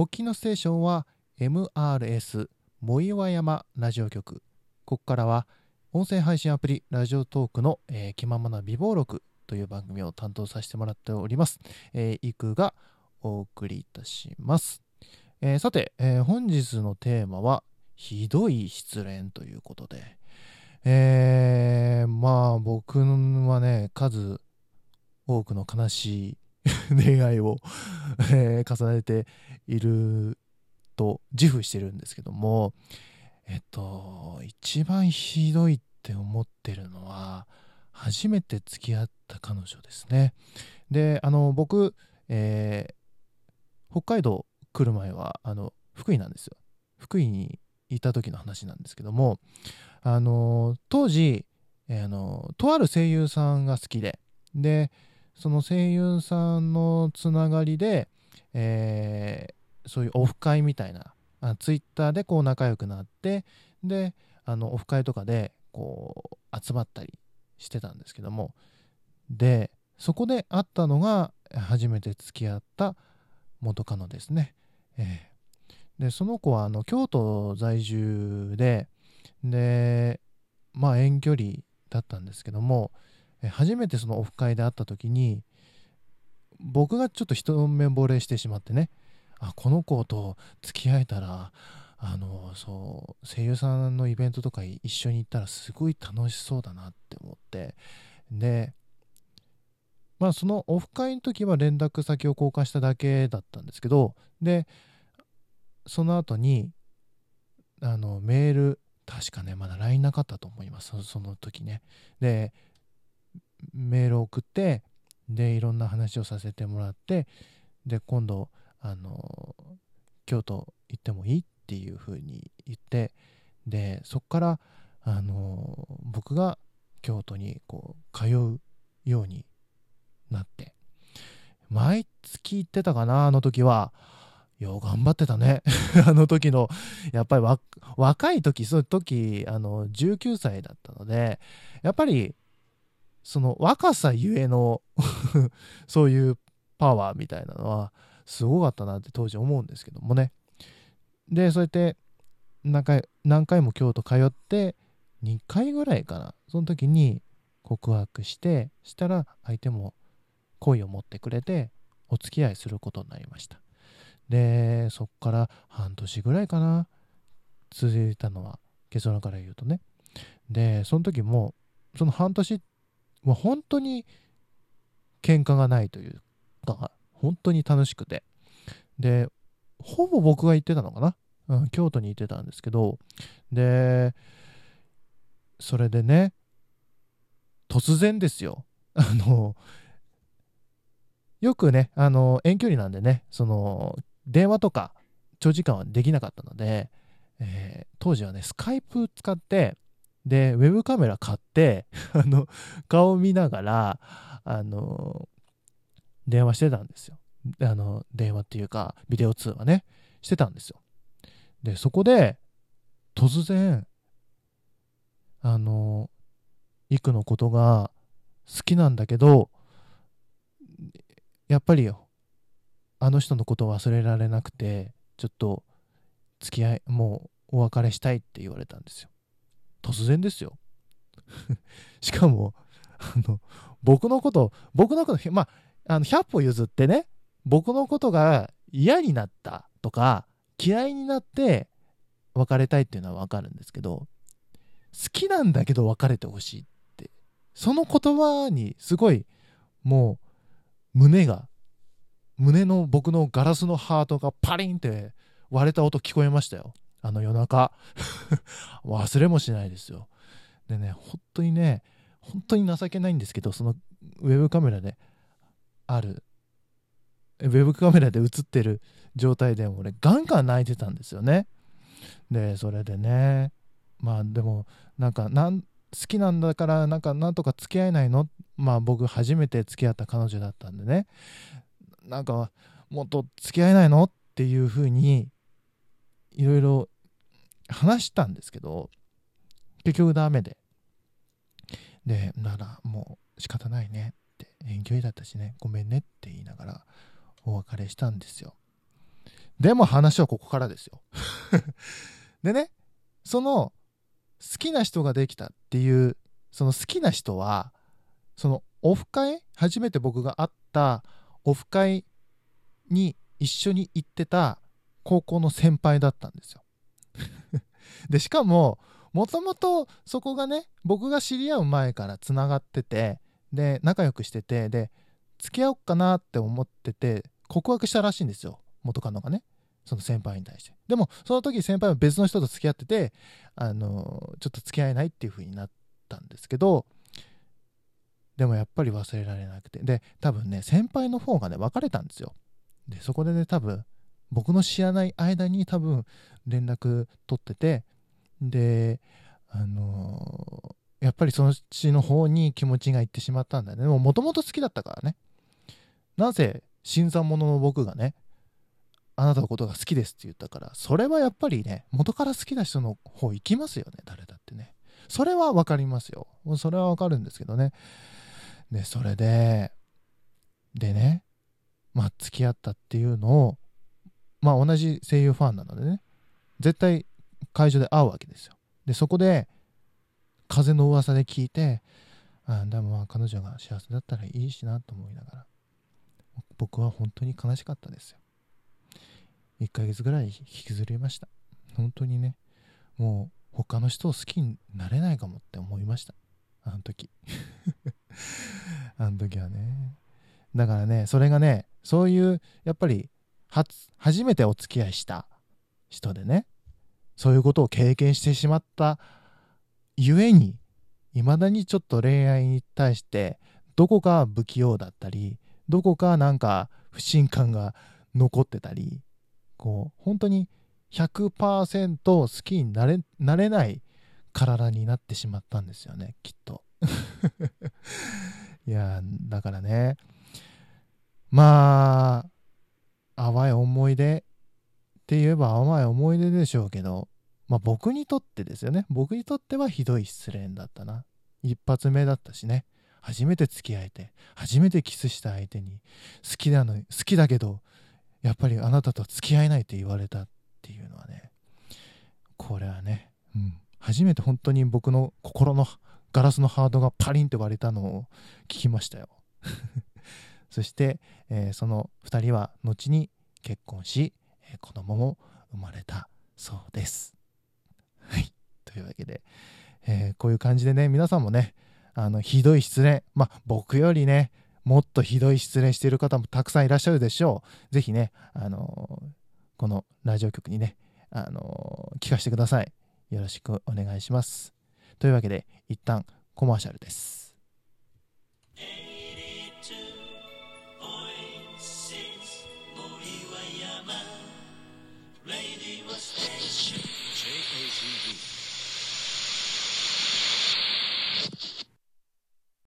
お聞きのステーションは MRS 藻岩山ラジオ局。ここからは音声配信アプリラジオトークの気ままな美貌録という番組を担当させてもらっております。イクがお送りいたします。さて、本日のテーマはひどい失恋ということで、まあ僕はね、数多くの悲しい恋愛を重ねていると自負してるんですけども、一番ひどいって思ってるのは初めて付き合った彼女ですね。で、僕、北海道来る前は福井なんですよ。福井にいた時の話なんですけども、当時、とある声優さんが好きで、でその声優さんのつながりで、そういうオフ会みたいな、ツイッターでこう仲良くなって、でオフ会とかでこう集まったりしてたんですけども、でそこで会ったのが初めて付き合った元カノですね。でその子は京都在住で、でまあ遠距離だったんですけども、初めてそのオフ会で会った時に僕がちょっと一目惚れしてしまってね、この子と付き合えたらそう声優さんのイベントとか一緒に行ったらすごい楽しそうだなって思って、でまあそのオフ会の時は連絡先を交換しただけだったんですけど、でその後にメール、確かねまだ LINE なかったと思います、その時ね。でメールを送って、でいろんな話をさせてもらって、で今度京都行ってもいいっていう風に言って、でそっから僕が京都にこう通うようになって、毎月行ってたかな、あの時は。よう頑張ってたねあの時のやっぱり若い時、その時19歳だったので、やっぱりその若さゆえのそういうパワーみたいなのはすごかったなって当時思うんですけどもね。でそうやって何回も京都通って、2回ぐらいかな、その時に告白して、したら相手も恋を持ってくれてお付き合いすることになりました。でそっから半年ぐらいかな続いたのは、結論から言うとね。でその時もその半年は本当に喧嘩がないというか、本当に楽しくて、でほぼ僕が行ってたのかな、京都に行ってたんですけど、でそれでね、突然ですよ。よくね、遠距離なんでね、その電話とか長時間はできなかったので、当時はねスカイプ使って、でウェブカメラ買って、顔見ながら電話してたんですよ。電話っていうかビデオ通話ね、してたんですよ。でそこで突然イクのことが好きなんだけど、やっぱりあの人のことを忘れられなくて、ちょっと付き合い、もうお別れしたいって言われたんですよ。突然ですよしかも僕のことまあ100歩譲ってね、僕のことが嫌になったとか嫌いになって別れたいっていうのは分かるんですけど、好きなんだけど別れてほしいって、その言葉にすごいもう胸の僕のガラスのハートがパリンって割れた音聞こえましたよ、あの夜中忘れもしないですよ。でね、本当に情けないんですけど、そのウェブカメラで映ってる状態で俺ガンガン泣いてたんですよね。でそれでね、まあでも好きなんだから、なんとか付き合えないの、まあ僕初めて付き合った彼女だったんでね、もっと付き合えないのっていう風にいろいろ話したんですけど、結局ダメで、でならもう仕方ないねって、遠距離だったしね、ごめんねって言いながらお別れしたんですよ。でも話はここからですよ。でね、その好きな人ができたっていう、その好きな人は、そのオフ会、初めて僕が会ったオフ会に一緒に行ってた高校の先輩だったんですよ。で、しかも、もともとそこがね、僕が知り合う前からつながってて、で、仲良くしてて、で、付き合おうかなって思ってて、告白したらしいんですよ。元カノがね、その先輩に対して。でもその時先輩は別の人と付き合ってて、ちょっと付き合えないっていう風になったんですけど、でもやっぱり忘れられなくて、で多分ね先輩の方がね別れたんですよ。でそこでね多分僕の知らない間に多分連絡取ってて、でやっぱりその父の方に気持ちがいってしまったんだよね。もともと好きだったからね。なぜ新参者の僕がね、あなたのことが好きですって言ったから、それはやっぱりね元から好きな人の方行きますよね、誰だってね。それは分かりますよ、それは分かるんですけどね。でそれでね、まあ付き合ったっていうのを、まあ同じ声優ファンなのでね、絶対会場で会うわけですよ。でそこで風の噂で聞いて、あでもまあ彼女が幸せだったらいいしなと思いながら、僕は本当に悲しかったですよ。1ヶ月ぐらい引きずりました。本当にね、もう他の人を好きになれないかもって思いました、あの時。あの時はね。だからね、それがね、そういうやっぱり初めてお付き合いした人でね、そういうことを経験してしまったゆえに、未だにちょっと恋愛に対してどこか不器用だったり、どこかなんか不信感が残ってたり、こう本当に 100% 好きになれない体になってしまったんですよね、きっと。いやだからね、まあ淡い思い出って言えば淡い思い出でしょうけど、まあ僕にとってですよね、僕にとってはひどい失恋だったな。一発目だったしね、初めて付き合えて初めてキスした相手に好きだけどやっぱりあなたと付き合えないって言われたっていうのはね、これはね、初めて本当に僕の心のガラスのハートがパリンって割れたのを聞きましたよ。そして、その2人は後に結婚し、子供も生まれたそうです。はい、というわけで、こういう感じでね、皆さんもね、ひどい失恋、まあ僕よりねもっとひどい失恋している方もたくさんいらっしゃるでしょう。ぜひね、このラジオ局にね、聞かせてください。よろしくお願いします。というわけで、一旦コマーシャルです。